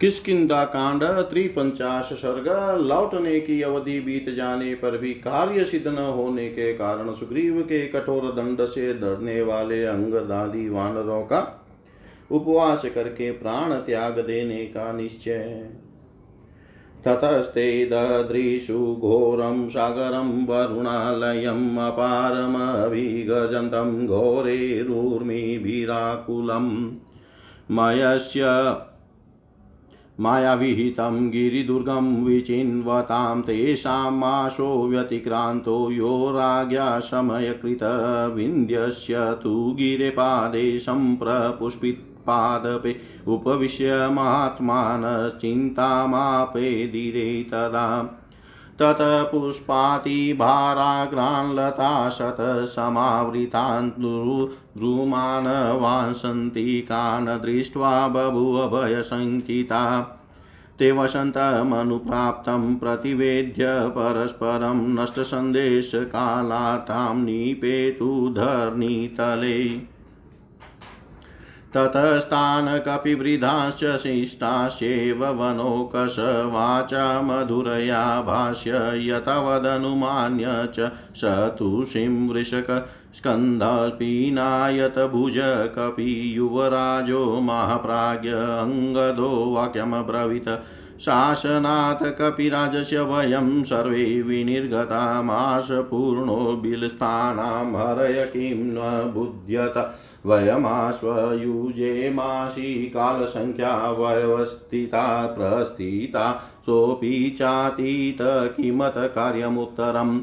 किष्किंधा कांड 53 सर्ग। लौटने की अवधि बीत जाने पर भी कार्य सिद्ध न होने के कारण सुग्रीव के कठोर दंड से डरने वाले अंगदादी वानरों का उपवास करके प्राण त्याग देने का निश्चय। ततस्ते ददृशु घोरं सागरं वरुणालयम् अपारमभिगजन्तं घोरे रूर्मिभिराकुलं मयस्य मायाविहितं गिरिदुर्गं विचिन्वतां तेषां माशो व्यतिक्रांतो यो राज्ञा समयकृत विन्द्यस्य तु गिरे पादे सम्प्रपुष्पितपादपे उपविश्य महात्मानश्चिन्तामापेदिरे तदा ततः पुष्पातिभाराग्राणलता शतसमावृतान् द्रुमान् वांसन्तिकान् दृष्ट्वा बभूव भयशङ्किता। ते वसन्तमनुप्राप्तं प्रतिवेद्य परस्परं नष्टसन्देशकालाटां निपेतु धरणीतले। ततस्तान् कपिवृद्धाश्च शिष्टाश्चैव वनोकषवाचा मधुरया भाष्य यतवदनुमान्य च स तु वृषकस्कन्धपीनायत भुज कपियुवराजो महाप्राज्ञ अंगदो वाक्यमब्रवीत् शासनात् कपिराजस्य वयं सर्वे विनिर्गतामाशपूर्णो बिलस्थानां हरय किं न बुध्यत वयमाश्वयुजे मासी कालसंख्या व्यवस्थिता प्रस्थिता सोऽपि चातीत किमत कार्यमुत्तरम्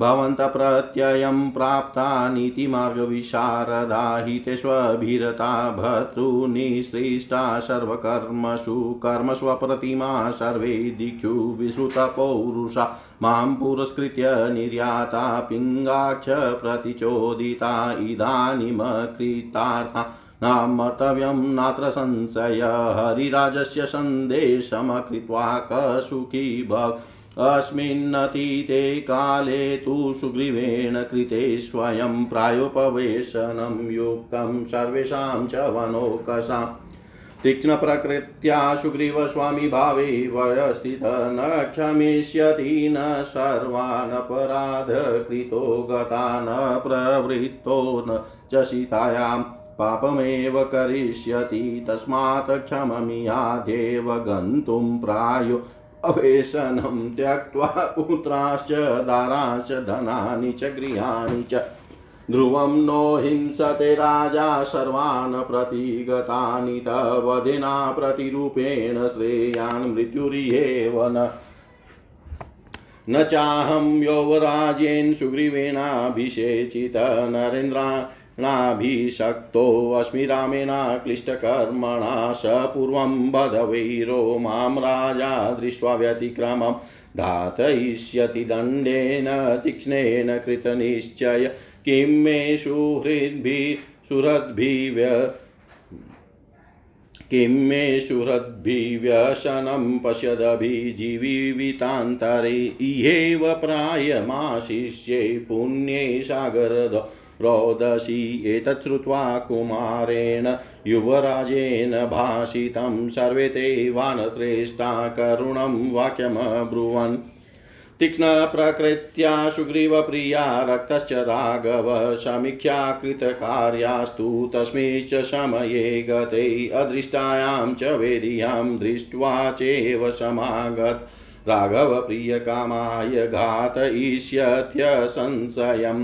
भवन्त प्रत्ययं प्राप्ता नीतिमार्गविशारदा हितेष्वभिरता भर्तृनिसृष्टा सर्वकर्मसु कर्मस्वप्रतिमा सर्वे दिक्षु विश्रुता पौरुषा मां पुरस्कृत्य निर्याता पिङ्गाक्ष प्रतिचोदिता इदानीमकृतार्था नामर्तव्यं नात्र संशय हरिराजस्य सन्देशमकृत्वा कसुखी भव अस्मिन्नतीते काले तु सुग्रीवेण कृते स्वयं प्रायोपवेशनं युक्तं सर्वेषां च वनोकसां तीक्ष्णप्रकृत्या सुग्रीवस्वामी भावे व्यवस्थित न क्षमिष्यति न सर्वानपराधकृतो गतान् प्रवृत्तो न च सीतायां पापमेव करिष्यति तस्मात् क्षममियादेव गन्तुं प्रायो अवेशनं त्यक्त्वा पुत्राश्च दाराश्च धनानि च गृहाणि च ध्रुवं नो हिंसते राजा सर्वान् प्रतिगतानि तवधिना प्रतिरूपेण श्रेयान् मृत्युरियेव न चाहं यौवराजेन सुग्रीवेणाभिषेचित नरेन्द्रा नाभिषक्तोऽस्मि रामेणा क्लिष्टकर्मणा सपूर्वं बधवैरो मां राजा दृष्ट्वा व्यतिक्रमं दातयिष्यति दण्डेन तीक्ष्णेन कृतनिश्चय किं मे सुहृद्भिः व्यसनं पश्यदभिजीवितान्तरे इहेव प्रायमाशिष्ये पुण्ये सागरद रोदसी। एतत् श्रुत्वा कुमारेण युवराजेन भाषितं सर्वे ते वानश्रेष्ठा करुणं वाक्यमब्रुवन्। तीक्ष्ण प्रकृत्या सुग्रीवप्रिया रक्तश्च राघव समीक्षा कृतकार्यास्तु तस्मिंश्च समये गते अदृष्टायां च वेदियां दृष्ट्वा चैव समागत राघव प्रियकामाय घातयिष्यत्य संशयम्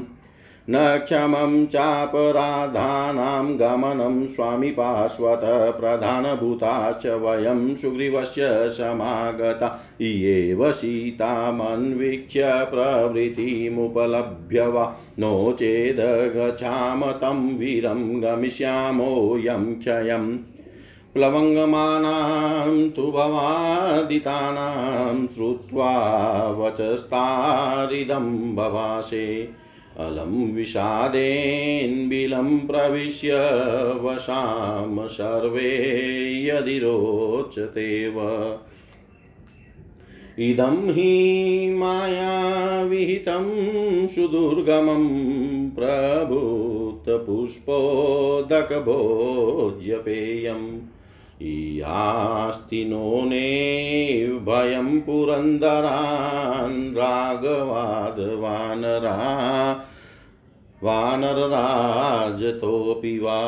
न क्षमं चापराधानां गमनं स्वामी पार्श्वत प्रधानभूताश्च वयं सुग्रीवस्य समागता इयेव सीतामन्वीक्ष्य प्रवृत्तिमुपलभ्य वा नो चेद् गच्छाम तं वीरं गमिष्यामोऽयं क्षयम्। प्लवंगमानां तु भवादितानां श्रुत्वा वचस्तारिदं भवासे अलं विषादेन बिलं प्रविश्य वशाम सर्वे यदि रोचतेव इदं हि माया विहितं सुदुर्गमं प्रभूत पुष्पोदक भोज्यपेयम् यास्तिनोनेव भयं पुरंदरान् राघवाद वानरराज तोऽपि वा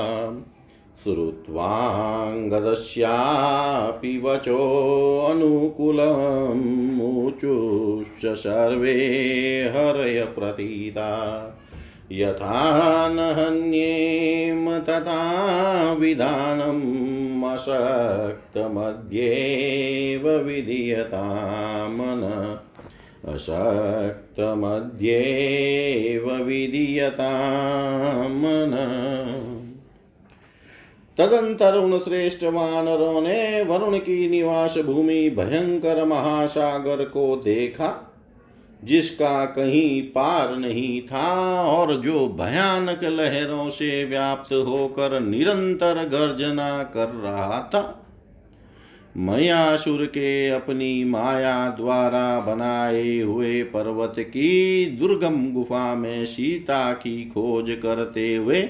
श्रुत्वाङ्गदस्यापि वचो अनुकूलं मुचुश्च सर्वे हरय प्रतीता यथा न हन्येम तथा विधानम् अशक्तमध्येव विधीयतामन अशक्तमध्येव विधीयतामन। तदंतर उन श्रेष्ठ वानरों ने वरुण की निवास भूमि भयंकर महासागर को देखा जिसका कहीं पार नहीं था और जो भयानक लहरों से व्याप्त होकर निरंतर गर्जना कर रहा था। मयासुर के अपनी माया द्वारा बनाए हुए पर्वत की दुर्गम गुफा में सीता की खोज करते हुए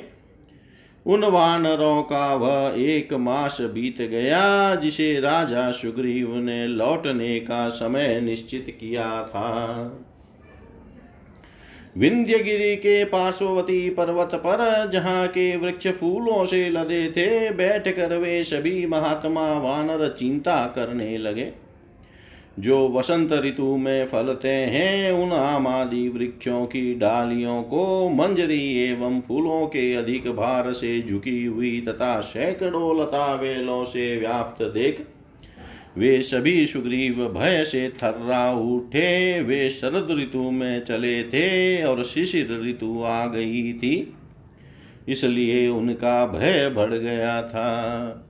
उन वानरों का वह एक मास बीत गया जिसे राजा सुग्रीव ने लौटने का समय निश्चित किया था। विंध्यगिरी के पार्श्ववर्ती पर्वत पर जहाँ के वृक्ष फूलों से लदे थे बैठकर वे सभी महात्मा वानर चिंता करने लगे। जो वसंत ऋतु में फलते हैं उन आम आदि वृक्षों की डालियों को मंजरी एवं फूलों के अधिक भार से झुकी हुई तथा सैकड़ों लता वेलों से व्याप्त देख वे सभी सुग्रीव भय से थर्रा उठे। वे शरद ऋतु में चले थे और शिशिर ऋतु आ गई थी, इसलिए उनका भय बढ़ गया था।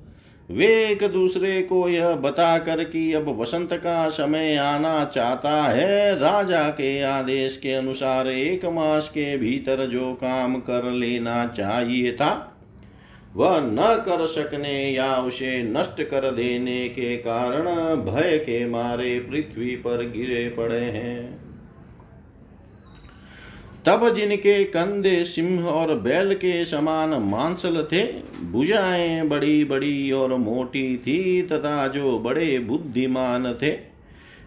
वे एक दूसरे को यह बताकर कि अब वसंत का समय आना चाहता है, राजा के आदेश के अनुसार एक मास के भीतर जो काम कर लेना चाहिए था वह न कर सकने या उसे नष्ट कर देने के कारण भय के मारे पृथ्वी पर गिरे पड़े हैं। तब जिनके कंधे सिंह और बैल के समान मांसल थे, भुजाएं बड़ी बड़ी और मोटी थी तथा जो बड़े बुद्धिमान थे,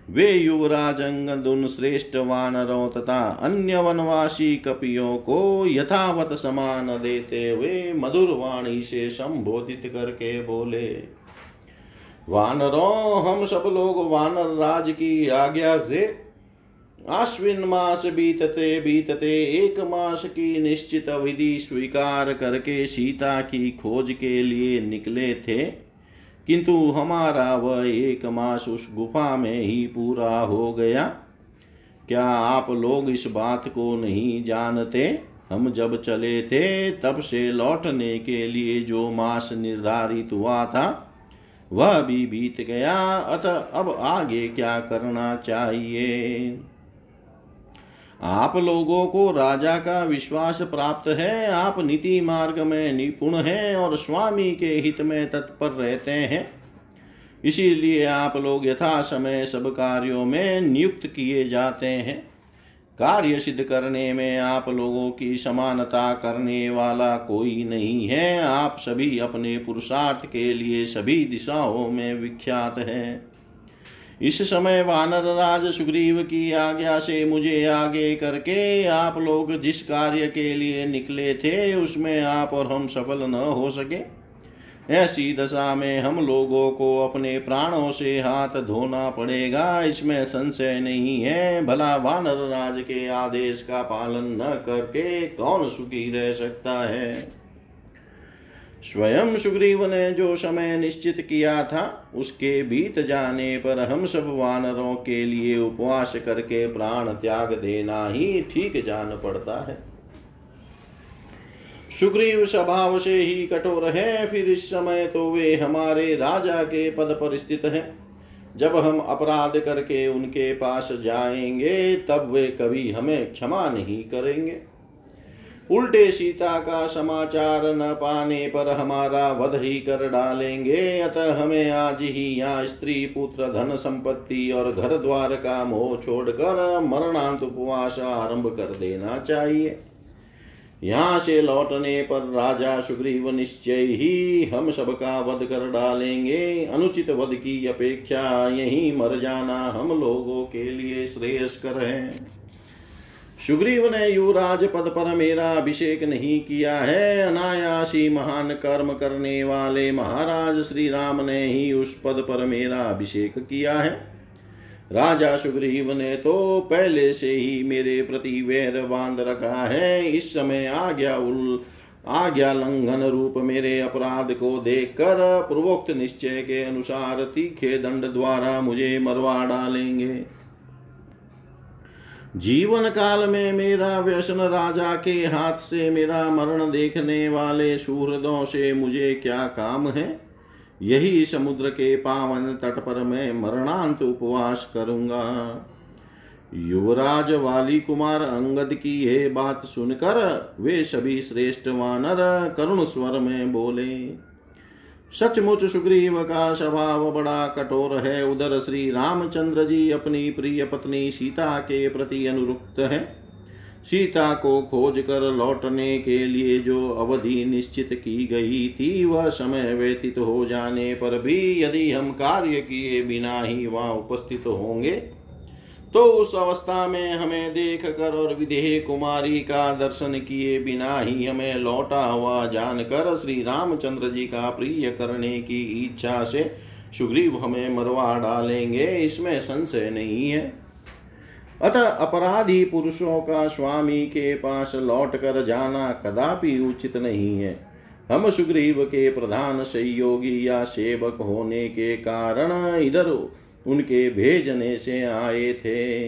वे युवराज अंगद उन श्रेष्ठ वानरों तथा अन्य वनवासी कपियों को यथावत समान देते हुए मधुर वाणी से संबोधित करके बोले, वानरों, हम सब लोग वानर राज की आज्ञा से आश्विन मास बीतते बीतते एक मास की निश्चित विधि स्वीकार करके सीता की खोज के लिए निकले थे, किंतु हमारा वह एक मास उस गुफा में ही पूरा हो गया। क्या आप लोग इस बात को नहीं जानते? हम जब चले थे तब से लौटने के लिए जो मास निर्धारित हुआ था वह भी बीत गया, अतः अब आगे क्या करना चाहिए? आप लोगों को राजा का विश्वास प्राप्त है, आप नीति मार्ग में निपुण हैं और स्वामी के हित में तत्पर रहते हैं, इसीलिए आप लोग यथा समय सब कार्यों में नियुक्त किए जाते हैं। कार्य सिद्ध करने में आप लोगों की समानता करने वाला कोई नहीं है। आप सभी अपने पुरुषार्थ के लिए सभी दिशाओं में विख्यात हैं। इस समय वानर राज सुग्रीव की आज्ञा से मुझे आगे करके आप लोग जिस कार्य के लिए निकले थे उसमें आप और हम सफल न हो सके। ऐसी दशा में हम लोगों को अपने प्राणों से हाथ धोना पड़ेगा, इसमें संशय नहीं है। भला वानर राज के आदेश का पालन न करके कौन सुखी रह सकता है? स्वयं सुग्रीव ने जो समय निश्चित किया था उसके बीत जाने पर हम सब वानरों के लिए उपवास करके प्राण त्याग देना ही ठीक जान पड़ता है। सुग्रीव स्वभाव से ही कठोर है, फिर इस समय तो वे हमारे राजा के पद पर स्थित हैं। जब हम अपराध करके उनके पास जाएंगे तब वे कभी हमें क्षमा नहीं करेंगे। उल्टे सीता का समाचार न पाने पर हमारा वध ही कर डालेंगे, अतः हमें आज ही यहाँ स्त्री पुत्र धन संपत्ति और घर द्वार का मोह छोड़कर मरणांत उपवास आरंभ कर देना चाहिए। यहाँ से लौटने पर राजा सुग्रीव निश्चय ही हम सबका वध कर डालेंगे। अनुचित वध की अपेक्षा यहीं मर जाना हम लोगों के लिए श्रेयस्कर है। सुग्रीव ने युवराज पद पर मेरा अभिषेक नहीं किया है, अनायासी महान कर्म करने वाले महाराज श्री राम ने ही उस पद पर मेरा अभिषेक किया है। राजा सुग्रीव ने तो पहले से ही मेरे प्रति वैर बांध रखा है। इस समय आज्ञा लंघन रूप मेरे अपराध को देखकर पूर्वोक्त निश्चय के अनुसार तीखे दंड द्वारा मुझे मरवा डालेंगे। जीवन काल में मेरा व्यसन राजा के हाथ से मेरा मरण देखने वाले सुहृदों से मुझे क्या काम है। यही समुद्र के पावन तट पर मैं मरणांत उपवास करूंगा। युवराज वाली कुमार अंगद की ये बात सुनकर वे सभी श्रेष्ठ वानर करुण स्वर में बोले, सचमुच सुग्रीव का स्वभाव बड़ा कठोर है। उधर श्री रामचंद्र जी अपनी प्रिय पत्नी सीता के प्रति अनुरक्त है। सीता को खोज कर लौटने के लिए जो अवधि निश्चित की गई थी वह समय व्यतीत हो जाने पर भी यदि हम कार्य किए बिना ही वहाँ उपस्थित होंगे तो उस अवस्था में हमें देख कर और विदेह कुमारी का दर्शन किए बिना ही हमें लौटा हुआ जानकर श्री रामचंद्र जी का प्रिय करने की इच्छा से सुग्रीव हमें मरवा डालेंगे, इसमें संशय नहीं है। अतः अपराधी पुरुषों का स्वामी के पास लौट कर जाना कदापि उचित नहीं है। हम सुग्रीव के प्रधान सहयोगी या सेवक होने के कारण इधर उनके भेजने से आए थे।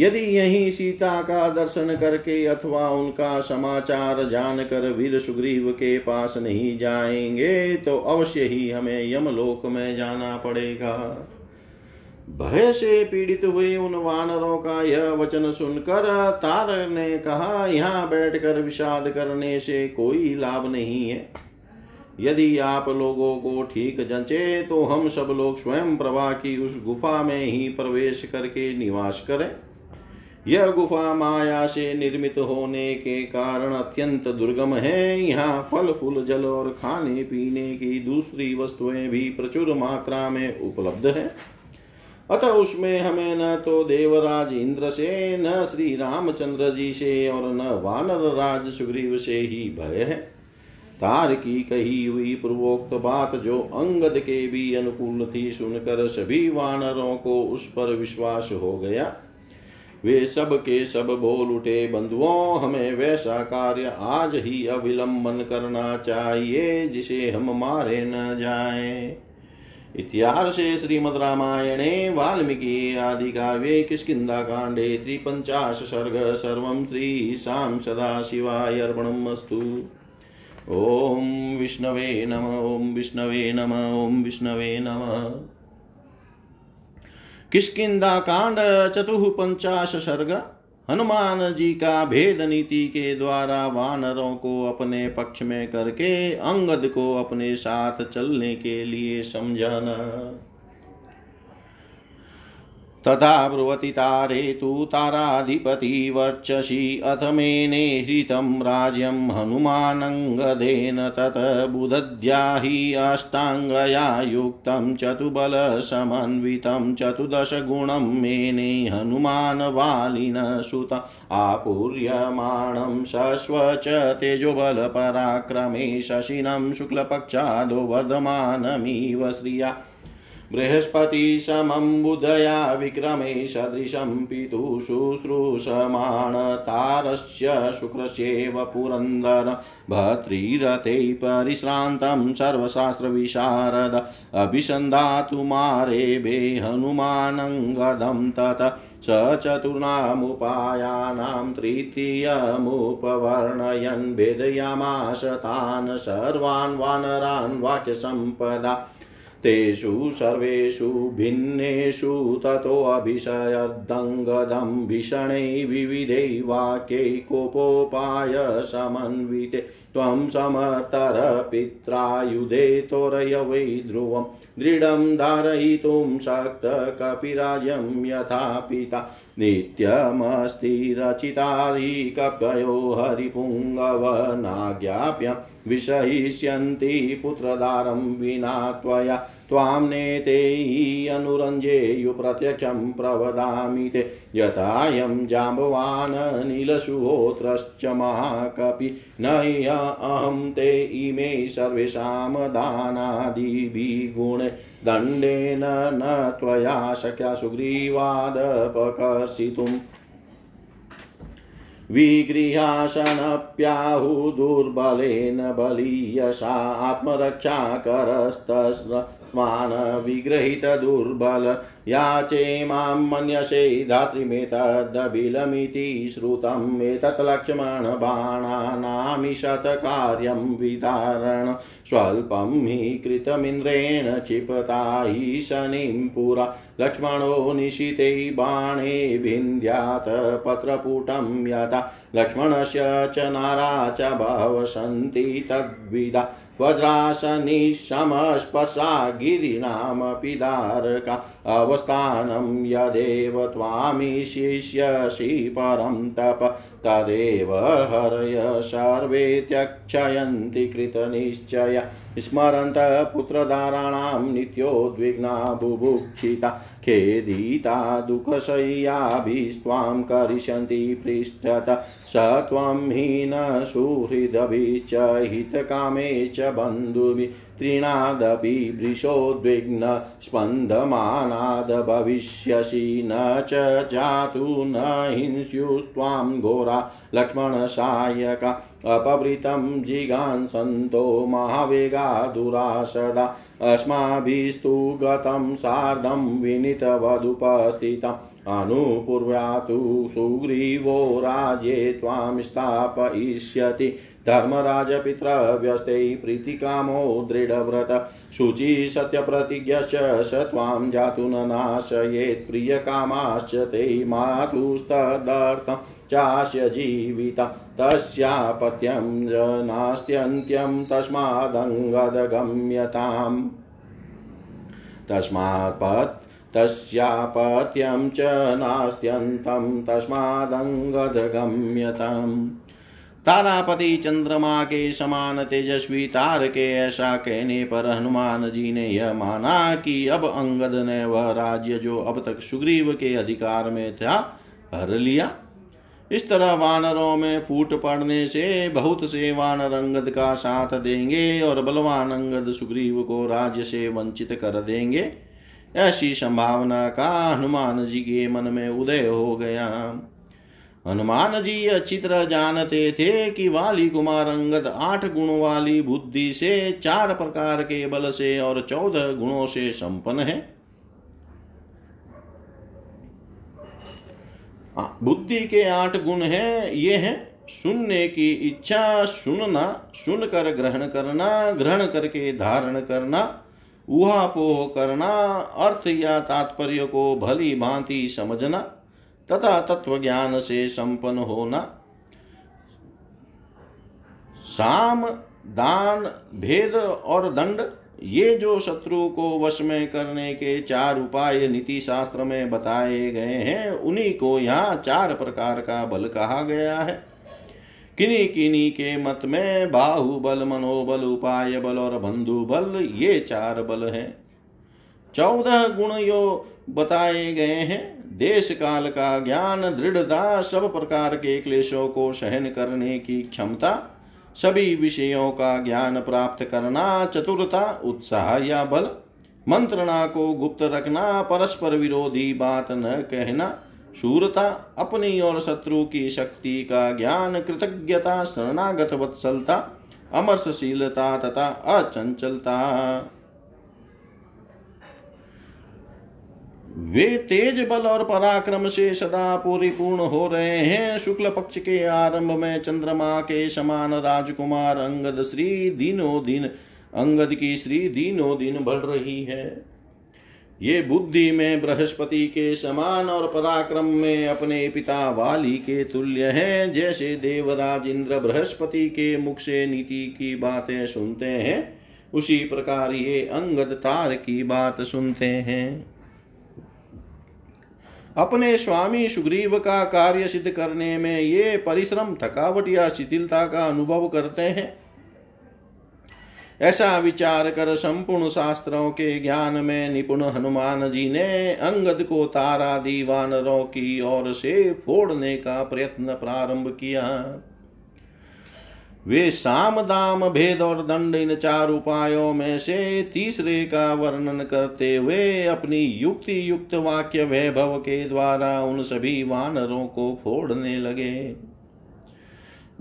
यदि यहीं सीता का दर्शन करके अथवा उनका समाचार जानकर वीर सुग्रीव के पास नहीं जाएंगे तो अवश्य ही हमें यमलोक में जाना पड़ेगा। भय से पीड़ित हुए उन वानरों का यह वचन सुनकर तारक ने कहा, यहाँ बैठकर विषाद करने से कोई लाभ नहीं है। यदि आप लोगों को ठीक जंचे तो हम सब लोग स्वयं प्रभा की उस गुफा में ही प्रवेश करके निवास करें। यह गुफा माया से निर्मित होने के कारण अत्यंत दुर्गम है। यहाँ फल फूल जल और खाने पीने की दूसरी वस्तुएं भी प्रचुर मात्रा में उपलब्ध है। अतः उसमें हमें न तो देवराज इंद्र से, न श्री रामचंद्र जी से और न वानर राज सुग्रीव से ही भय है। तार की कही हुई पूर्वोक्त बात जो अंगद के भी अनुकूल थी सुनकर सभी वानरों को उस पर विश्वास हो गया। वे सब के सब बोल उठे, बंधुओं हमें वैसा कार्य आज ही अविलंबन करना चाहिए जिसे हम मारे न जाएं। इतिहासे श्रीमद् रामायणे वाल्मीकि आदि काव्ये किष्किंधा कांडे 53 सर्ग सर्वं श्री शाम सदा शिवाय अर्पणमस्तु। ओम विष्णवे नमः, ओम विष्णवे नमः, ओम विष्णवे नमः। किष्किंधा कांड 54 सर्ग। हनुमान जी का भेद नीति के द्वारा वानरों को अपने पक्ष में करके अंगद को अपने साथ चलने के लिए समझाना। तथा ब्रुवति तारे तु ताराधिपति वर्चसी अथ मेने हृतं राज्यं हनुमानंगदेन तत बुधद्याहि अष्टांगया युक्तं चतुबल समन्वितं चतुदशगुणं मेने हनुमान वालिन सुता आपूर्यमाणं शश्वच तेजोबल पराक्रमे शशिनं शुक्लपक्षादो वर्धमानमिव श्रिया बृहस्पति समं बुधया विक्रमे सदृशं पितुः शुश्रूषमाण तारस्य शुक्रस्यैव पुरन्दर भर्तृरथे परिश्रान्तं सर्वशास्त्रविशारद अभिसन्धातु मारेभे हनुमानंगदं तत स चतुर्णामुपायानां तृतीयमुपवर्णयन् भेदयामास तान् सर्वान् वानरान् वाक्यसम्पदा तेषु सर्वेषु भिन्नेषु ततोऽभिषयदङ्गदं भीषणे विविधे वाक्ये कोपोपाय समन्विते त्वं समर्तर पित्रायुधे तोरय वै ध्रुवं दृढं धारयितुं शक्त कपिराजं यथा पिता नित्यमस्ति रचितारि कपयो हरिपुङ्गव नाज्ञाप्य विषयिष्यन्ति पुत्रदारं विना त्वया त्वां नेते अनुरञ्जेयु प्रत्यक्षं प्रवदामि ते यथायं जाम्बवान् नीलसुहोत्रश्च महाकपि नय अहं ते इमे सर्वेषां दानादिभिगुणे दण्डेन न त्वया शक्या सुग्रीवादपकर्षितुम् विगृहासनप्याहु दुर्बलेन बलीयसा आत्मरक्षाकरस्तस्मान् विगृहीत दुर्बल याचे मां मन्यसे धात्रिमेतदबिलमिति श्रुतम् एतत् लक्ष्मण बाणानामिषत कार्यं विदारण स्वल्पं हि कृतमिन्द्रेण क्षिपता हि शनिं पुरा लक्ष्मणो निशिते बाणे विन्द्यात पत्रपुटं यदा लक्ष्मणस्य च नारा च बहवः सन्ति तद्विदा वज्रासनिशमस्पर्शा गिरिणामपि दारका अवस्थानं यदेव त्वामीशिष्यसि परं तप तदेव हरय सर्वे त्यक्ष्यन्ति कृतनिश्चय स्मरन्त पुत्रदाराणां नित्योद्विग्ना बुभुक्षिता खेदिता दुःखशय्याभिस्त्वां करिष्यन्ति पृष्ठत स त्वं हीन सुहृदभिश्च हितकामेश्च बन्धुभिः त्रिणादपि भृशोद्विग्न स्पन्दमानाद भविष्यसि न च जातु न हिंस्युस्त्वां घोरा लक्ष्मणसायका अपवृतं जिगांसन्तो महावेगा दुरासदा अस्माभिस्तु गतं सार्धं विनीतवदुपस्थितम् अनुपूर्व्यातु सुग्रीवो राज्ये त्वां स्थापयिष्यति धर्मराज पितृव्यस्ते प्रीतिकामो दृढव्रत शुचि सत्यप्रतिज्ञश्च स त्वां जातु न नाशयेत् प्रियकामाश्च ते मातुस्तदर्थं चास्य जीविता तस्यापत्यं नास्त्यन्त्यं तस्मादङ्गदगम्यतां तस्मात् तस्यापत्यं च नास्त्यन्तं तस्मादङ्गदगम्यताम्। तारापति चंद्रमा के समान तेजस्वी तार के ऐसा कहने पर हनुमान जी ने यह माना कि अब अंगद ने वह राज्य जो अब तक सुग्रीव के अधिकार में था हर लिया। इस तरह वानरों में फूट पड़ने से बहुत से वानर अंगद का साथ देंगे और बलवान अंगद सुग्रीव को राज्य से वंचित कर देंगे। ऐसी संभावना का हनुमान जी के मन में उदय हो गया। हनुमान जी अच्छी तरह जानते थे कि वाली कुमार अंगद 8 गुणों वाली बुद्धि से, 4 प्रकार के बल से और 14 गुणों से संपन्न है। बुद्धि के 8 गुण हैं, ये हैं सुनने की इच्छा, सुनना, सुनकर ग्रहण करना, ग्रहण करके धारण करना, ऊहापोह करना, अर्थ या तात्पर्य को भली भांति समझना तथा तत्व ज्ञान से संपन्न होना। साम, दान, भेद और दंड ये जो शत्रु को वश में करने के 4 उपाय नीति शास्त्र में बताए गए हैं, उन्हीं को यहाँ 4 प्रकार का बल कहा गया है। किन्हीं के मत में बाहुबल, मनोबल, उपाय बल और बंधु बल ये 4 बल हैं। 14 गुण यो बताए गए हैं। देश काल का ज्ञान, दृढ़ता, सब प्रकार के क्लेशों को सहन करने की क्षमता, सभी विषयों का ज्ञान प्राप्त करना, चतुरता, उत्साह या बल, मंत्रणा को गुप्त रखना, परस्पर विरोधी बात न कहना, शूरता, अपनी और शत्रु की शक्ति का ज्ञान, कृतज्ञता, शरणागत वत्सलता, अमर्षशीलता तथा अचंचलता। वे तेज बल और पराक्रम से सदा परिपूर्ण हो रहे हैं। शुक्ल पक्ष के आरंभ में चंद्रमा के समान राजकुमार अंगद श्री दिनों दिन अंगद की श्री दिनों दिन बढ़ रही है। ये बुद्धि में बृहस्पति के समान और पराक्रम में अपने पिता वाली के तुल्य हैं। जैसे देवराज इंद्र बृहस्पति के मुख से नीति की बातें सुनते हैं, उसी प्रकार ये अंगद तार की बात सुनते हैं। अपने स्वामी सुग्रीव का कार्य सिद्ध करने में ये परिश्रम थकावट या शिथिलता का अनुभव करते हैं। ऐसा विचार कर संपूर्ण शास्त्रों के ज्ञान में निपुण हनुमान जी ने अंगद को तारादि वानरों की ओर से फोड़ने का प्रयत्न प्रारंभ किया। वे साम दाम भेद और दंड इन चार उपायों में से तीसरे का वर्णन करते हुए अपनी युक्ति युक्त वाक्य वैभव के द्वारा उन सभी वानरों को फोड़ने लगे।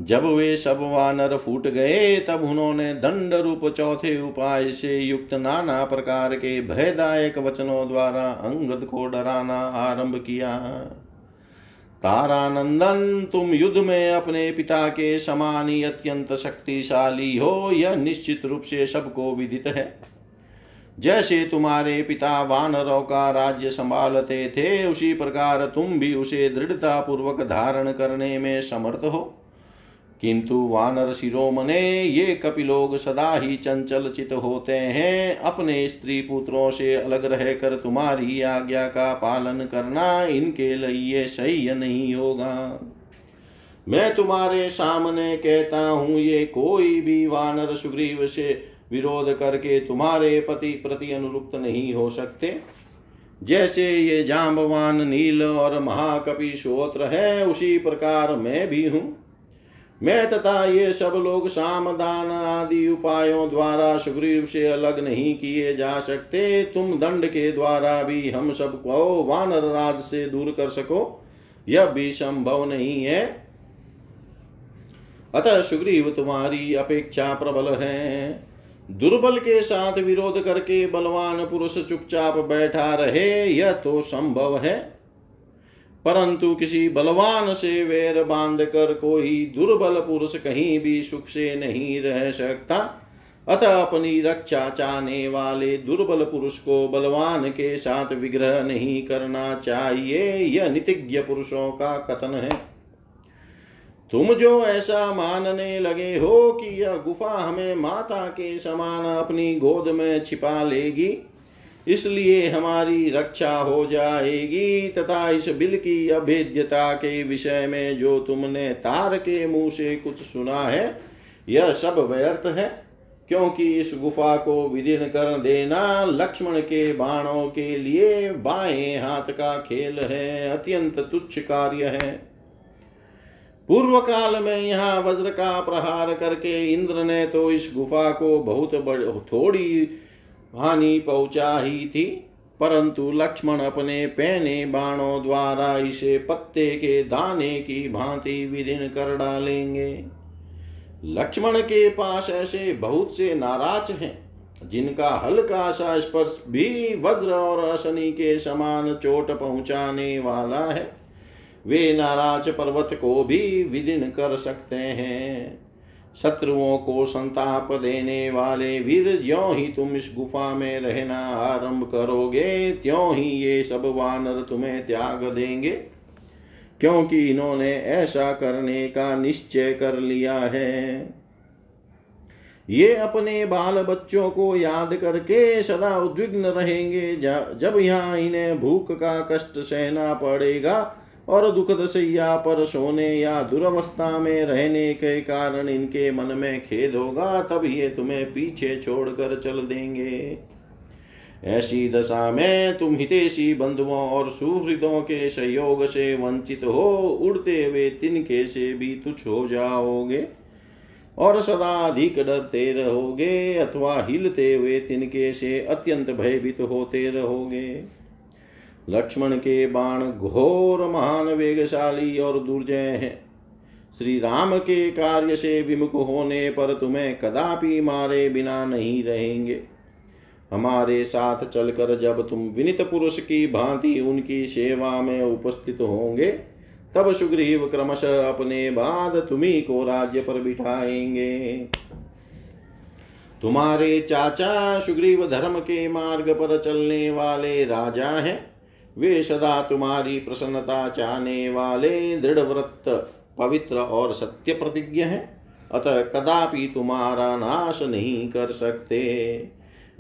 जब वे सब वानर फूट गए, तब उन्होंने दंड रूप चौथे उपाय से युक्त नाना प्रकार के भयदायक वचनों द्वारा अंगद को डराना आरंभ किया। तारानंदन, तुम युद्ध में अपने पिता के समान ही अत्यंत शक्तिशाली हो, यह निश्चित रूप से सबको विदित है। जैसे तुम्हारे पिता वानरों का राज्य संभालते थे, उसी प्रकार तुम भी उसे दृढ़ता पूर्वक धारण करने में समर्थ हो। किंतु वानर शिरोमणे, ये कपिलोग सदा ही चंचल चित होते हैं। अपने स्त्री पुत्रों से अलग रहकर तुम्हारी आज्ञा का पालन करना इनके लिए सही नहीं होगा। मैं तुम्हारे सामने कहता हूँ, ये कोई भी वानर सुग्रीव से विरोध करके तुम्हारे पति प्रति अनुरुक्त नहीं हो सकते। जैसे ये जाम्बवान नील और महाकपि श्रोत्र है, उसी प्रकार मैं भी हूँ। मैं तथा ये सब लोग सामदान आदि उपायों द्वारा सुग्रीव से अलग नहीं किए जा सकते। तुम दंड के द्वारा भी हम सबको वानर राज से दूर कर सको, यह भी संभव नहीं है। अतः सुग्रीव तुम्हारी अपेक्षा प्रबल है। दुर्बल के साथ विरोध करके बलवान पुरुष चुपचाप बैठा रहे, यह तो संभव है, परंतु किसी बलवान से वैर बांधकर कोई दुर्बल पुरुष कहीं भी सुख से नहीं रह सकता। अतः अपनी रक्षा चाहने वाले दुर्बल पुरुष को बलवान के साथ विग्रह नहीं करना चाहिए, यह नीतिज्ञ पुरुषों का कथन है। तुम जो ऐसा मानने लगे हो कि यह गुफा हमें माता के समान अपनी गोद में छिपा लेगी, इसलिए हमारी रक्षा हो जाएगी, तथा इस बिल की अभेद्यता के विषय में जो तुमने तार के मुंह से कुछ सुना है, यह सब व्यर्थ है। क्योंकि इस गुफा को विदीर्ण कर देना लक्ष्मण के बाणों के लिए बाएं हाथ का खेल है, अत्यंत तुच्छ कार्य है। पूर्व काल में यहाँ वज्र का प्रहार करके इंद्र ने तो इस गुफा को बहुत थोड़ी हानि पहुंचा ही थी, परंतु लक्ष्मण अपने पहने बाणों द्वारा इसे पत्ते के दाने की भांति विदीर्ण कर डालेंगे। लक्ष्मण के पास ऐसे बहुत से नाराज हैं, जिनका हल्का सा स्पर्श भी वज्र और असनी के समान चोट पहुंचाने वाला है। वे नाराज पर्वत को भी विदीर्ण कर सकते हैं। शत्रुओं को संताप देने वाले वीर, ज्यों ही तुम इस गुफा में रहना आरंभ करोगे, त्यों ही ये सब वानर तुम्हें त्याग देंगे, क्योंकि इन्होंने ऐसा करने का निश्चय कर लिया है। ये अपने बाल बच्चों को याद करके सदा उद्विग्न रहेंगे। जब यहाँ इन्हें भूख का कष्ट सहना पड़ेगा और दुखद सैया पर सोने या दुर्वस्था में रहने के कारण इनके मन में खेद होगा, तब ये तुम्हें पीछे छोड़कर चल देंगे। ऐसी दशा में तुम हितैषी बंधुओं और सुहृदों के सहयोग से वंचित हो उड़ते हुए तिनके से भी तुच्छ हो जाओगे और सदा अधिक डरते रहोगे, अथवा हिलते हुए तिनके से अत्यंत भयभीत होते रहोगे। लक्ष्मण के बाण घोर महान वेगशाली और दुर्जय हैं। श्री राम के कार्य से विमुख होने पर तुम्हें कदापि मारे बिना नहीं रहेंगे। हमारे साथ चलकर जब तुम विनीत पुरुष की भांति उनकी सेवा में उपस्थित होंगे, तब सुग्रीव क्रमशः अपने बाद तुम्ही को राज्य पर बिठाएंगे। तुम्हारे चाचा सुग्रीव धर्म के मार्ग पर चलने वाले राजा हैं। वे सदा तुम्हारी प्रसन्नता चाहने वाले दृढ़ व्रत, पवित्र और सत्य प्रतिज्ञ हैं, अतः कदापि तुम्हारा नाश नहीं कर सकते।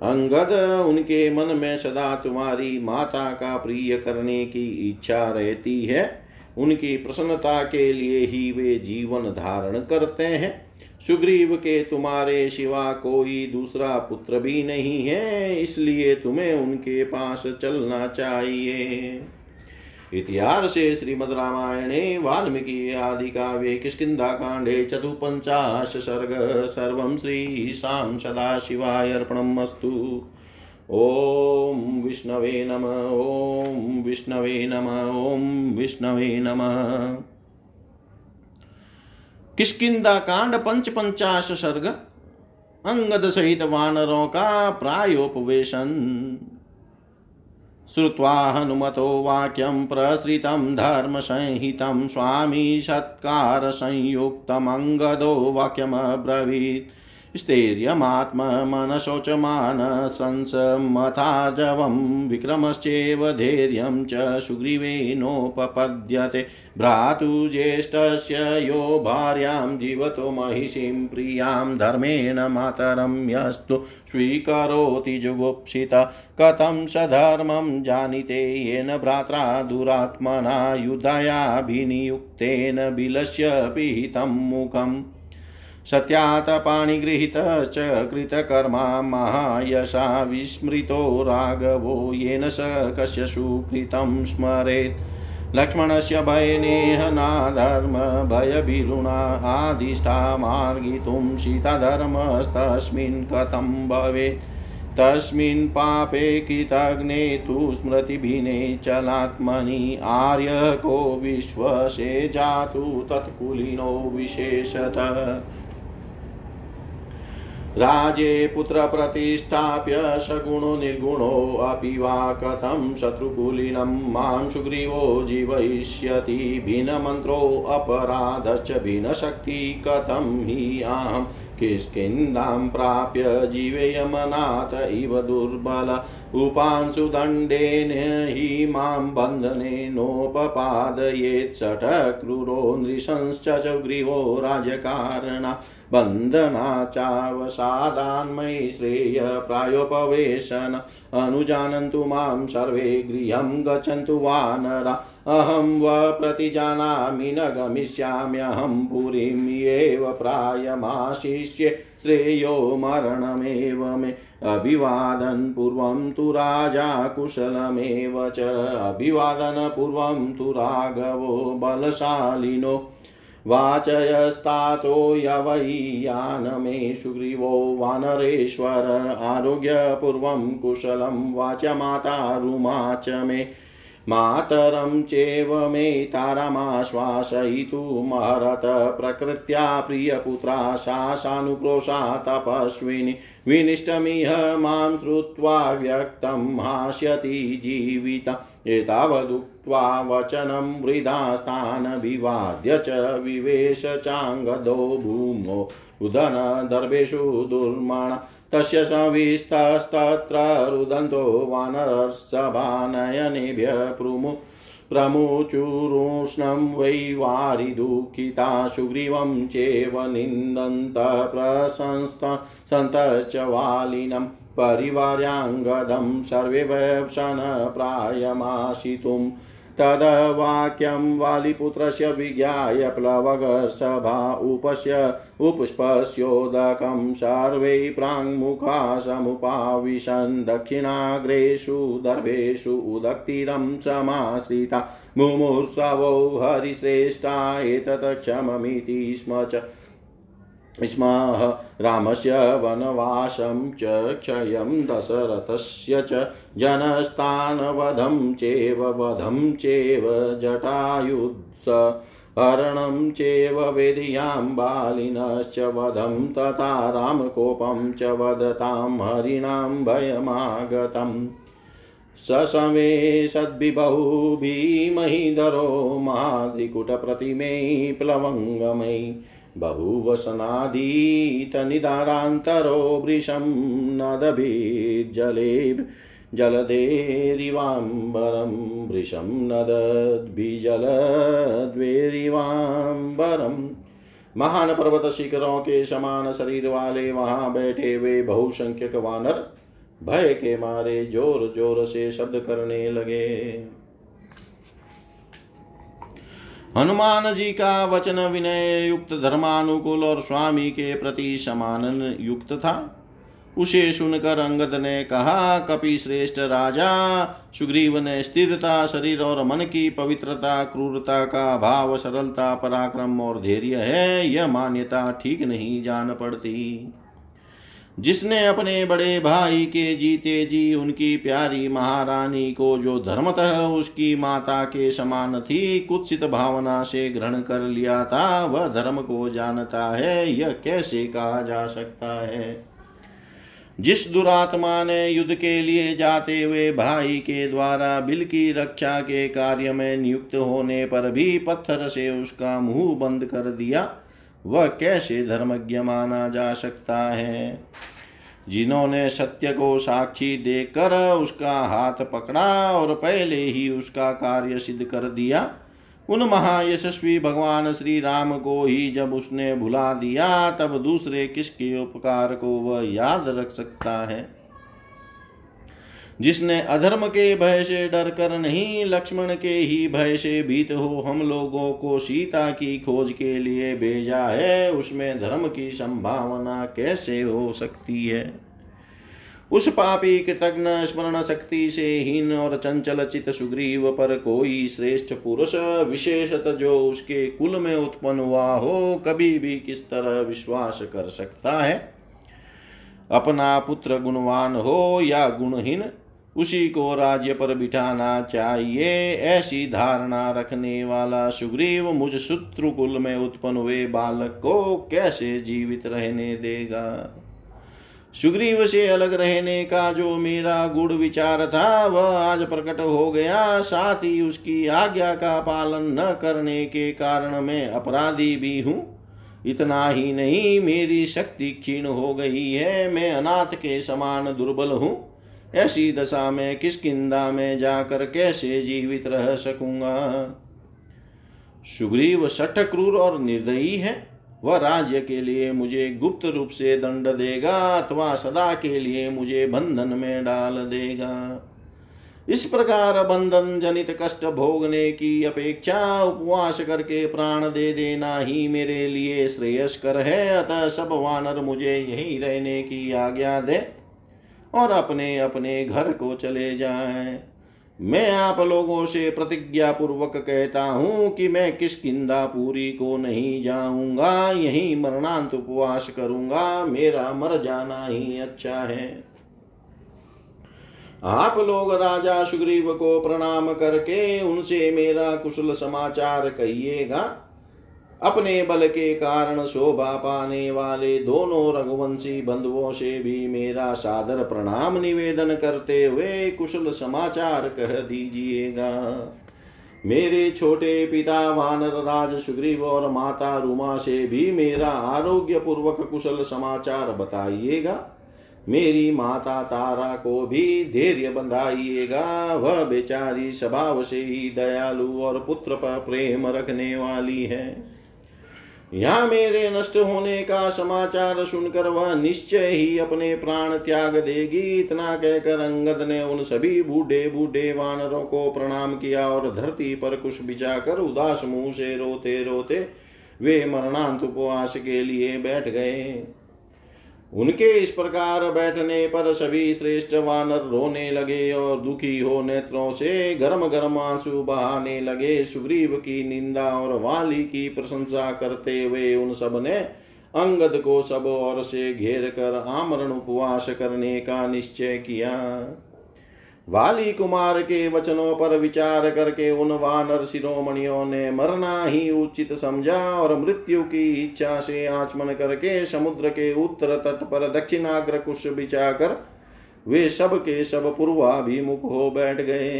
अंगद, उनके मन में सदा तुम्हारी माता का प्रिय करने की इच्छा रहती है। उनकी प्रसन्नता के लिए ही वे जीवन धारण करते हैं। सुग्रीव के तुम्हारे सिवा कोई दूसरा पुत्र भी नहीं है, इसलिए तुम्हें उनके पास चलना चाहिए। इतिहास से श्रीमद् रामायणे वाल्मीकि आदि काव्ये किष्किंधा कांडे चतुपंचाश सर्ग सर्वं श्री शाम सदाशिवाय अर्पणमस्तु। ओम विष्णवे नमः। ओम विष्णवे नमः। ओम विष्णवे नमः। किष्किंधा कांड पंच पंचाश सर्ग। अंगद सहित वानरों का प्रायोपवेशन। श्रुत्वा हनुमतो वाक्यं प्रसृतं धर्मसंहितं स्वामी सत्कार संयुक्तम् अंगदो वाक्यमब्रवीत्। स्थैर्यमात्ममनशोचमान संसमथाजवं विक्रमश्चैव धैर्यं च सुग्रीवेणोपपद्यते। भ्रातुज्येष्ठस्य यो भार्यां जीवतो महिषीं प्रियां धर्मेण मातरं यस्तु स्वीकरोति जुगुप्सिता। कथं सधर्मं जानीते येन भ्रात्रा दुरात्मना युधयाभिनियुक्तेन बिलस्य पिहितं मुखम्। सत्यातपाणिगृहीतश्च कृतकर्मा महायशा विस्मृतो राघवो येन स कस्य सुकृतं स्मरेत्। लक्ष्मणस्य भयनेह नाधर्म भयभिरुणा आदिष्ठा मार्गितुं सीताधर्मस्तस्मिन् कथं भवेत्। तस्मिन् पापे कृतघ्ने तु स्मृतिभिने चलात्मनि आर्य को विश्वसे जातु तत्कुलिनो विशेषतः। राजे पुत्र प्रतिष्ठाप्य सगुणो निर्गुणो अपि वा कथं शत्रुकुलिनं मां सुग्रीवो जीवयिष्यति। भिन्नमन्त्रो अपराधश्च भिन्नशक्ति कथं हि अहं किष्किन्धां प्राप्य जीवेयमनाथ इव दुर्बल। उपांशुदण्डेन हि मां बन्धनेनोपपादयेत्। सठ क्रूरो नृशंश्च सुग्रीवो राज्यकारणा बन्धना चावसादान्मयि श्रेय प्रायोपवेशन। अनुजानन्तु मां सर्वे गृहं गच्छन्तु वानरा। अहं वा प्रतिजानामि न गमिष्याम्यहं पुरीं एव प्रायमाशिष्ये श्रेयो मरणमेव मे। अभिवादन पूर्वं तु राजा कुशलमेव च। अभिवादन पूर्वं तु राघवो बलशालिनो। वाचयस्तातो यवैयानमे सुग्रीवो वानरेश्वर। आरोग्यपूर्वं कुशलं वाचमातारुमा च मे। मातरं चैव मे तारमाश्वासयितु महरत। प्रकृत्या प्रियपुत्रा सानुक्रोशा तपस्विनी। विनिष्टमिह मां श्रुत्वा व्यक्तं हास्यति जीविता। एतावदुक्त्वा वचनं वृदास्तान् विवाद्य च विवेश चाङ्गदो भूमौ उदनदर्भेषु दुर्मणः। तस्य संविस्तस्तत्र रुदन्तो वानरसभा नयनेभ्यः प्रमुचुरुष्णं वै वारिदुःखिता। सुग्रीवं चैव निन्दन्तः प्रशंसन्तश्च वालिनम्। परिवार्याङ्गदं सर्वे प्रायमाशितुं। तद्वाक्यं वालिपुत्रस्य विज्ञाय प्लवगसभा उपस्पस्योदकं सर्वे प्राङ्मुखा समुपाविशन्। दक्षिणाग्रेषु दर्भेषु उदक्तिरं समाश्रिता। मुमुर्षवो हरिश्रेष्ठा एतत् क्षममिति स्म च स्मः। रामस्य वनवासं च क्षयं दशरथस्य च जनस्थानवधं चैव जटायुत्सहरणं चैव वेदियां बालिनश्च वधं तथा रामकोपं च वदतां हरिणां भयमागतम्। ससमे सद्विभौ भीमहि धरो महाद्रिकुटप्रतिमे प्लवङ्गमे। बहुवसनाधीतनिदारान्तरो वृषं नदभिजलदेरिवाम्बरं वृषं नदद्भिजलद्वेरिवाम्बरम्। महान पर्वत शिखरों के समान शरीर वाले वहां बैठे हुए बहुसंख्यक वानर भय के मारे जोर जोर से शब्द करने लगे। हनुमान जी का वचन विनय युक्त, धर्मानुकूल और स्वामी के प्रति सम्मान युक्त था। उसे सुनकर अंगद ने कहा, कपि श्रेष्ठ राजा, सुग्रीव ने स्थिरता, शरीर और मन की पवित्रता, क्रूरता का भाव, सरलता, पराक्रम और धैर्य है, यह मान्यता ठीक नहीं जान पड़ती। जिसने अपने बड़े भाई के जीते जी उनकी प्यारी महारानी को, जो धर्मतः उसकी माता के समान थी, कुत्सित भावना से ग्रहण कर लिया था, वह धर्म को जानता है, यह कैसे कहा जा सकता है। जिस दुरात्मा ने युद्ध के लिए जाते हुए भाई के द्वारा बिल की रक्षा के कार्य में नियुक्त होने पर भी पत्थर से उसका मुंह बंद कर दिया, वह कैसे धर्मज्ञ माना जा सकता है। जिन्होंने सत्य को साक्षी देकर उसका हाथ पकड़ा और पहले ही उसका कार्य सिद्ध कर दिया, उन महायशस्वी भगवान श्री राम को ही जब उसने भुला दिया, तब दूसरे किसके उपकार को वह याद रख सकता है। जिसने अधर्म के भय से डर कर नहीं, लक्ष्मण के ही भय से भीत हो हम लोगों को सीता की खोज के लिए भेजा है, उसमें धर्म की संभावना कैसे हो सकती है। उस पापी कृतघ्न, स्मरण शक्ति से हीन और चंचल चित सुग्रीव पर कोई श्रेष्ठ पुरुष, विशेषतः जो उसके कुल में उत्पन्न हुआ हो, कभी भी किस तरह विश्वास कर सकता है। अपना पुत्र गुणवान हो या गुणहीन, उसी को राज्य पर बिठाना चाहिए, ऐसी धारणा रखने वाला सुग्रीव मुझ शत्रुकुल में उत्पन्न हुए बालक को कैसे जीवित रहने देगा। सुग्रीव से अलग रहने का जो मेरा गुड़ विचार था, वह आज प्रकट हो गया। साथ ही उसकी आज्ञा का पालन न करने के कारण मैं अपराधी भी हूँ। इतना ही नहीं, मेरी शक्ति क्षीण हो गई है, मैं अनाथ के समान दुर्बल हूँ। ऐसी दशा में किस किंदा में जाकर कैसे जीवित रह सकूंगा। सुग्रीव सठ क्रूर और निर्दयी है, वह राज्य के लिए मुझे गुप्त रूप से दंड देगा अथवा सदा के लिए मुझे बंधन में डाल देगा। इस प्रकार बंधन जनित कष्ट भोगने की अपेक्षा उपवास करके प्राण दे देना ही मेरे लिए श्रेयस्कर है। अतः सब वानर मुझे यहीं रहने की आज्ञा दे और अपने अपने घर को चले जाएं। मैं आप लोगों से प्रतिज्ञा पूर्वक कहता हूँ कि मैं किष्किंधा पुरी को नहीं जाऊंगा, यहीं मरणांत उपवास करूंगा, मेरा मर जाना ही अच्छा है। आप लोग राजा सुग्रीव को प्रणाम करके उनसे मेरा कुशल समाचार कहिएगा। अपने बल के कारण शोभा पाने वाले दोनों रघुवंशी बंधुओं से भी मेरा सादर प्रणाम निवेदन करते हुए कुशल समाचार कह दीजिएगा। मेरे छोटे पिता वानर राज सुग्रीव और माता रुमा से भी मेरा आरोग्य पूर्वक कुशल समाचार बताइएगा। मेरी माता तारा को भी धैर्य बंधाइएगा, वह बेचारी स्वभाव से ही दयालु और पुत्र पर प्रेम रखने वाली है। यहाँ मेरे नष्ट होने का समाचार सुनकर वह निश्चय ही अपने प्राण त्याग देगी। इतना कहकर अंगद ने उन सभी बूढ़े बूढ़े वानरों को प्रणाम किया और धरती पर कुछ बिछाकर उदास मुंह से रोते रोते वे मरणांत उपवास के लिए बैठ गए। उनके इस प्रकार बैठने पर सभी श्रेष्ठ वानर रोने लगे और दुखी हो नेत्रों से गर्म गर्म आंसू बहाने लगे। सुग्रीव की निंदा और वाली की प्रशंसा करते हुए उन सब ने अंगद को सब ओर से घेर कर आमरण उपवास करने का निश्चय किया। वाली कुमार के वचनों पर विचार करके उन वानर शिरोमणियों ने मरना ही उचित समझा और मृत्यु की इच्छा से आचमन करके समुद्र के उत्तर तट पर दक्षिणाग्र कुश बिछाकर वे सब के सब पूर्वाभिमुख हो बैठ गए।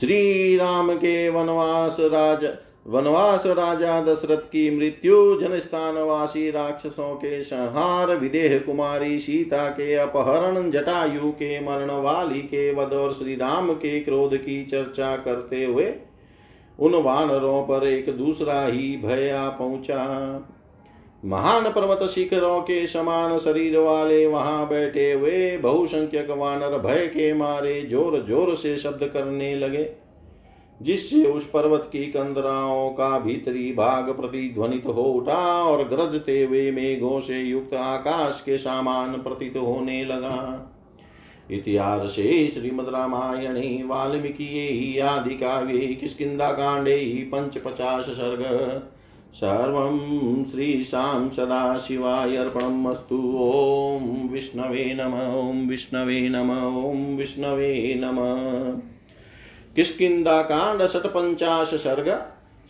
श्री राम के वनवास राज वनवास राजा दशरथ की मृत्यु, जनस्थानवासी राक्षसों के संहार, विदेह कुमारी सीता के अपहरण, जटायु के मरण, वाली के वध और श्री राम के क्रोध की चर्चा करते हुए उन वानरों पर एक दूसरा ही भय आ पहुंचा। महान पर्वत शिखरों के समान शरीर वाले वहां बैठे हुए बहुसंख्यक वानर भय के मारे जोर जोर से शब्द करने लगे, जिससे उस पर्वत की कंदराओं का भीतरी भाग प्रतिध्वनित हो उठा और गरजते हुए मेघों से युक्त आकाश के समान प्रतीत होने लगा। इतिहासे श्रीमद् रामायणे वाल्मीकि आदि काव्ये किष्किंधाकाण्डे पंचपचाश सर्ग। सर्वं श्रीशां सदाशिवाय अर्पणमस्तु। ओम विष्णवे नमः, ओम विष्णवे नमः, ओम विष्णवे नमः। किष्किंधाकांड 49 सर्ग।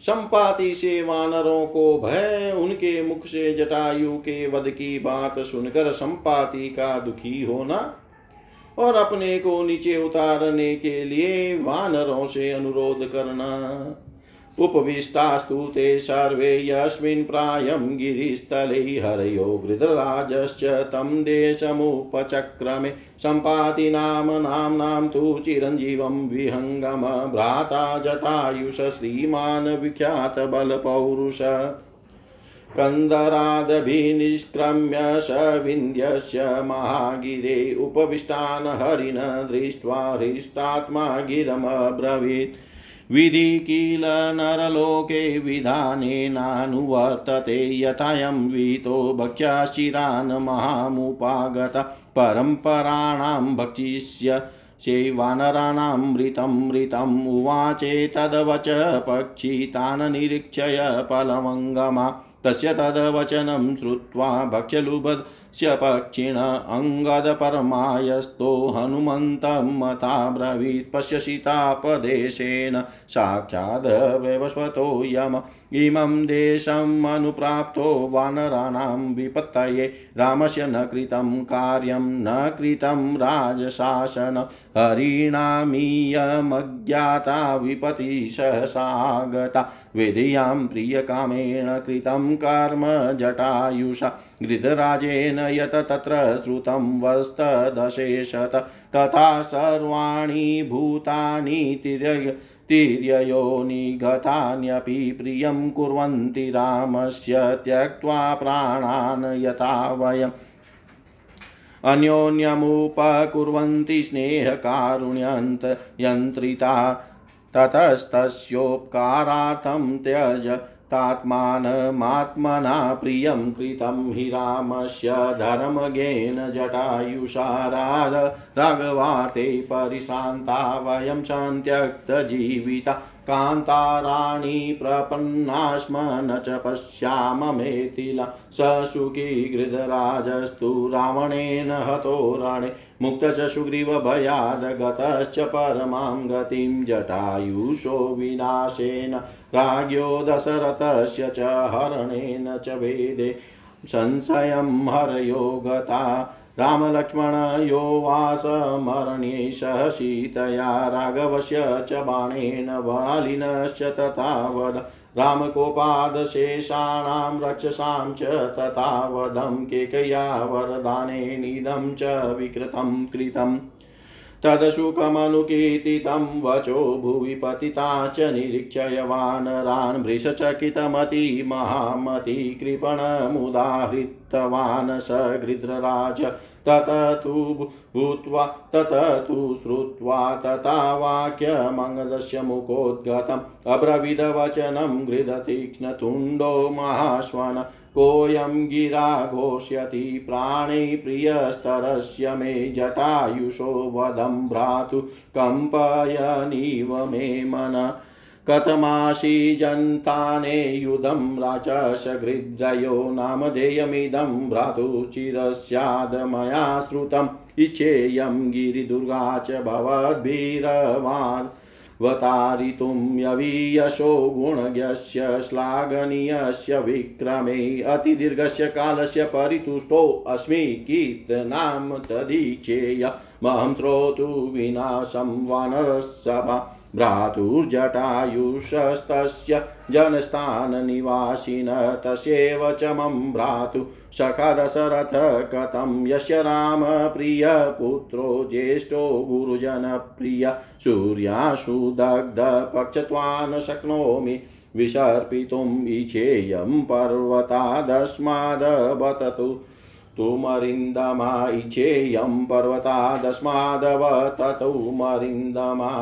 संपाति से वानरों को भय, उनके मुख से जटायु के वध की बात सुनकर संपाति का दुखी होना और अपने को नीचे उतारने के लिए वानरों से अनुरोध करना। उपविष्टास्तु ते सर्वे यस्मिन् प्रायं गिरिस्थले हरयो गृधराजश्च तं देशमुपचक्रमे। सम्पाति नाम्नां तु चिरञ्जीवं विहङ्गम, भ्राता जटायुष श्रीमान् विख्यात बलपौरुष। कंदरादभिनिष्क्रम्य स विन्ध्यस्य महागिरे, उपविष्टान् हरिण दृष्ट्वा हृष्टात्मा गिरमब्रवीत्। विधि किल नरलोके विधानेनानुवर्तते, यथायं वीतो भक्ष्याश्चिरान् महामुपागता। परम्पराणां भक्षिष्य वानराणामृतं मृतम् उवाचे तद्वच पक्षी तान् निरीक्षय पलवङ्गमा। तस्य तद्वचनं श्रुत्वा भक्षलुभस्य पक्षिण अंगद परमायस्तो हनुमन्तं मताब्रवीत्। पश्य सीतापदेशेन साक्षाद् वैवस्वतो यम, इमं देशम् अनुप्राप्तो वानराणां विपत्तये। रामस्य न कृतं कार्यं न कृतं राजशासन, हरिणामीयमज्ञाता विपतिः सहसागता। वेदयां प्रियकामेण कृतं कर्म जटायुषा, गृधराजेन यत तत्र श्रुतं वस्तदशेषत। तथा सर्वाणि भूतानि तिर्ययो निगतान्यपि प्रियं कुर्वन्ति रामस्य, त्यक्त्वा प्राणान् यथा वयम्। अन्योन्यमुपकुर्वन्ति स्नेहकारुण्ययन्त्रिता, ततस्तस्योपकारार्थं त्यज तात्मानमात्मना। प्रियं कृतं हि रामस्य धर्मज्ञेन जटायुषा। राघवार्ते परिशान्ता वयं सन्त्यक्तजीविता, कान्ताराणि प्रपन्नास्म न च पश्याम मेथिला। स सुखी गृधराजस्तु रावणेन हतो रणे, मुक्तश्च सुग्रीवभयाद् गतश्च परमां गतिं। जटायुषो विनाशेन राज्ञो दशरथस्य च हरणेन च भेदे, संशयं हरयो गता। रामलक्ष्मणयो वासमरण्ये सह सीतया, राघवस्य च बाणेन वालिनश्च तथा वध। रामकोपादशेषाणां रक्षसां च तथा वधं, केकया वरदानेनिदं च विकृतं कृतं। तदशुकमनुकीर्तितं वचो भुवि पतिताश्च निरीक्षय वानरान्। भृशचकितमति महामति कृपणमुदाहृतवान् स गृध्रराज। तत तु श्रुत्वा तथा वाक्यमङ्गदस्य मुखोद्गतम्, अब्रवीदवचनं गृधतीक्ष्णतुण्डो महाश्वान। कोऽयं गिरा घोषयति प्राणै प्रियस्तरस्य मे, जटायुषो वदं भ्रातु कम्पयनीव मे मनः। कतमाशी जन्ताने युधं राचस गृध्रयो, नामधेयमिदं भ्रातु चिरस्याद् मया श्रुतम्। इच्छेयं गिरिदुर्गा च भवद्भिरवान् वतारितुं यवीयशो गुणज्ञस्य श्लाघनीयस्य विक्रमे। अतिदीर्घस्य कालस्य परितुष्टो अस्मि कीर्तनां तदीचेय, महं श्रोतु विनाशं वानरसभा। भ्रातुर्जटायुषस्तस्य जनस्थाननिवासिन तस्यैव च मम भ्रातु सखा दशरथ कथं यस्य राम प्रिय पुत्रो ज्येष्ठो गुरुजन प्रिय सूर्याशु दग्धपक्षत्वान् शक्नोमि विसर्पितुम् इच्छेयं पर्वतादस्माद् बततु तुमरिन्दमा इच्छेयं पर्वतादस्माद् बततु मरिन्दमा।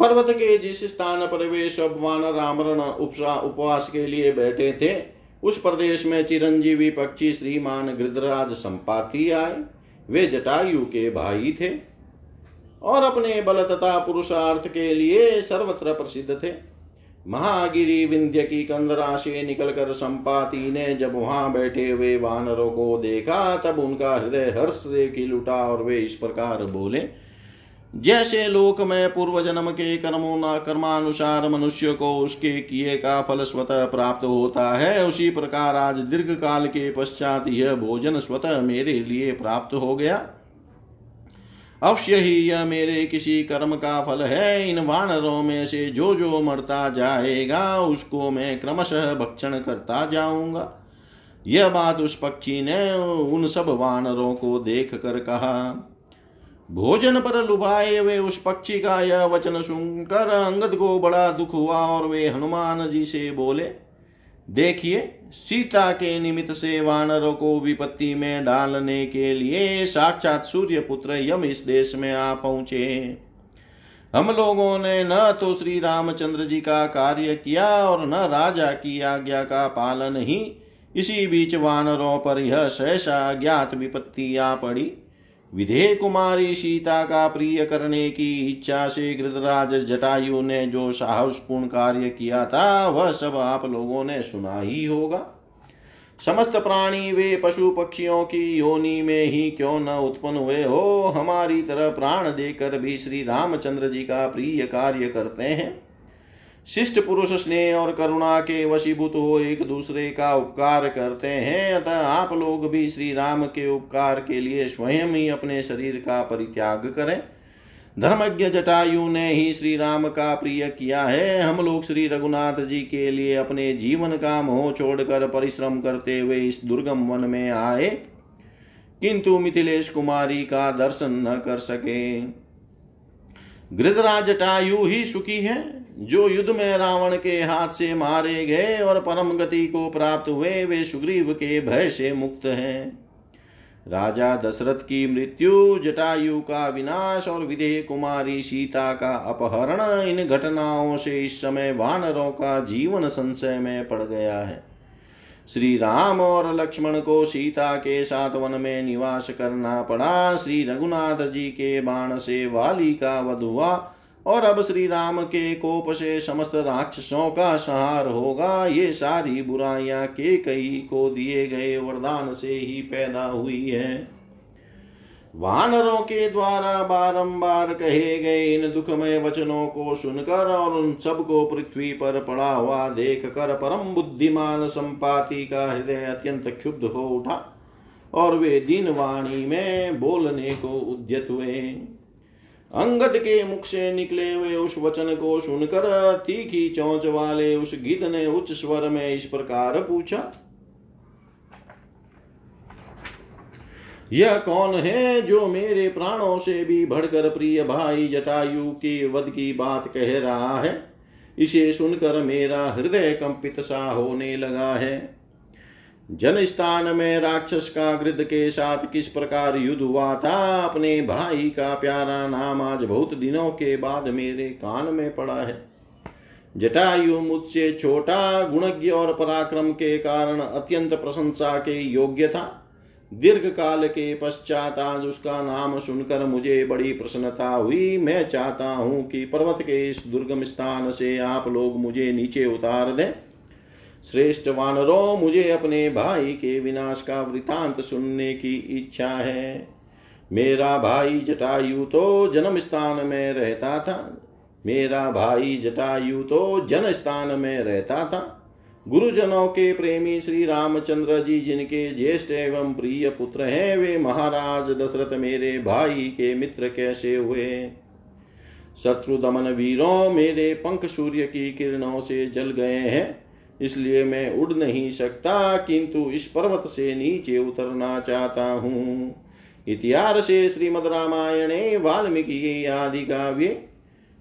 पर्वत के जिस स्थान पर वे सब वानर आमरण उपवास के लिए बैठे थे उस प्रदेश में चिरंजीवी पक्षी श्रीमान गृधराज संपाति आए। वे जटायु के भाई थे और अपने बल तथा पुरुषार्थ के लिए सर्वत्र प्रसिद्ध थे। महागिरी विंध्य की कंदरा से निकलकर संपाति ने जब वहां बैठे हुए वानरों को देखा तब उनका हृदय हर्ष से खिल उठा और वे इस प्रकार बोले, जैसे लोक में पूर्व जन्म के कर्मानुसार मनुष्य को उसके किए का फल स्वतः प्राप्त होता है, उसी प्रकार आज दीर्घ काल के पश्चात यह भोजन स्वतः मेरे लिए प्राप्त हो गया। अवश्य ही यह मेरे किसी कर्म का फल है। इन वानरों में से जो जो मरता जाएगा उसको मैं क्रमशः भक्षण करता जाऊंगा। यह बात उस पक्षी ने उन सब वानरों को देख कर कहा। भोजन पर लुभाए हुए उस पक्षी का यह वचन सुनकर अंगद को बड़ा दुख हुआ और वे हनुमान जी से बोले, देखिए, सीता के निमित्त से वानरों को विपत्ति में डालने के लिए साक्षात सूर्यपुत्र यम इस देश में आ पहुंचे। हम लोगों ने न तो श्री रामचंद्र जी का कार्य किया और न राजा की आज्ञा का पालन ही। इसी बीच वानरों पर यह सहसा ज्ञात विपत्ति आ पड़ी। विधेय कुमारी सीता का प्रिय करने की इच्छा से गृधराज जटायु ने जो साहसपूर्ण कार्य किया था वह सब आप लोगों ने सुना ही होगा। समस्त प्राणी वे पशु पक्षियों की योनि में ही क्यों न उत्पन्न हुए हो, हमारी तरह प्राण देकर भी श्री रामचंद्र जी का प्रिय कार्य करते हैं। शिष्ट पुरुष स्नेह और करुणा के वशीभूत हो एक दूसरे का उपकार करते हैं। अतः आप लोग भी श्री राम के उपकार के लिए स्वयं ही अपने शरीर का परित्याग करें। धर्मज्ञ जटायु ने ही श्री राम का प्रिय किया है। हम लोग श्री रघुनाथ जी के लिए अपने जीवन का मोह छोड़कर परिश्रम करते हुए इस दुर्गम वन में आए, किंतु मिथिलेश कुमारी का दर्शन न कर सके। गृधराज जटायु ही सुखी है जो युद्ध में रावण के हाथ से मारे गए और परम गति को प्राप्त हुए। वे सुग्रीव के भय से मुक्त हैं। राजा दशरथ की मृत्यु, जटायु का विनाश और विदेह कुमारी सीता का अपहरण, इन घटनाओं से इस समय वानरों का जीवन संशय में पड़ गया है। श्री राम और लक्ष्मण को सीता के साथ वन में निवास करना पड़ा। श्री रघुनाथ जी के बाण से वाली का वध हुआ और अब श्री राम के कोप से समस्त राक्षसों का संहार होगा। ये सारी बुराइयां कैकेयी को दिए गए वरदान से ही पैदा हुई है। वानरों के द्वारा बारंबार कहे गए इन दुखमय वचनों को सुनकर और उन सबको पृथ्वी पर पड़ा हुआ देखकर परम बुद्धिमान संपाति का हृदय अत्यंत क्षुब्ध हो उठा और वे दीनवाणी में बोलने को उद्यत हुए। अंगद के मुख से निकले हुए उस वचन को सुनकर तीखी चोंच वाले उस गिद्ध ने उच्च स्वर में इस प्रकार पूछा, यह कौन है जो मेरे प्राणों से भी बढ़कर प्रिय भाई जटायु की वध की बात कह रहा है? इसे सुनकर मेरा हृदय कंपित सा होने लगा है। जनस्थान में राक्षस का गृध के साथ किस प्रकार युद्ध हुआ था, अपने भाई का प्यारा नाम आज बहुत दिनों के बाद मेरे कान में पड़ा है। जटायु मुझसे छोटा, गुणज्ञ और पराक्रम के कारण अत्यंत प्रशंसा के योग्य था। दीर्घ काल के पश्चात आज उसका नाम सुनकर मुझे बड़ी प्रसन्नता हुई। मैं चाहता हूं कि पर्वत के इस दुर्गम स्थान से आप लोग मुझे नीचे उतार दें। श्रेष्ठ वानरों, मुझे अपने भाई के विनाश का वृतांत सुनने की इच्छा है। मेरा भाई जटायु तो जन्म स्थान में रहता था। मेरा भाई जटायु तो जन स्थान में रहता था। गुरुजनों के प्रेमी श्री रामचंद्र जी जिनके ज्येष्ठ एवं प्रिय पुत्र हैं, वे महाराज दशरथ मेरे भाई के मित्र कैसे हुए? शत्रु दमन वीरों, मेरे पंख सूर्य की किरणों से जल गए हैं, इसलिए मैं उड़ नहीं सकता, किंतु इस पर्वत से नीचे उतरना चाहता हूँ। इतिहासे श्रीमद् रामायणे वाल्मीकि आदि काव्ये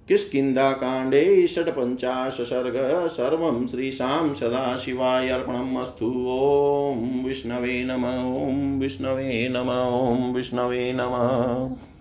किष्किंधा कांडे षट्पंचाश सर्ग सर्वं श्रीशां सदाशिवाय अर्पणमस्तु। ओम विष्णवे नमः। ओम विष्णवे नमः। ओम विष्णवे नमः।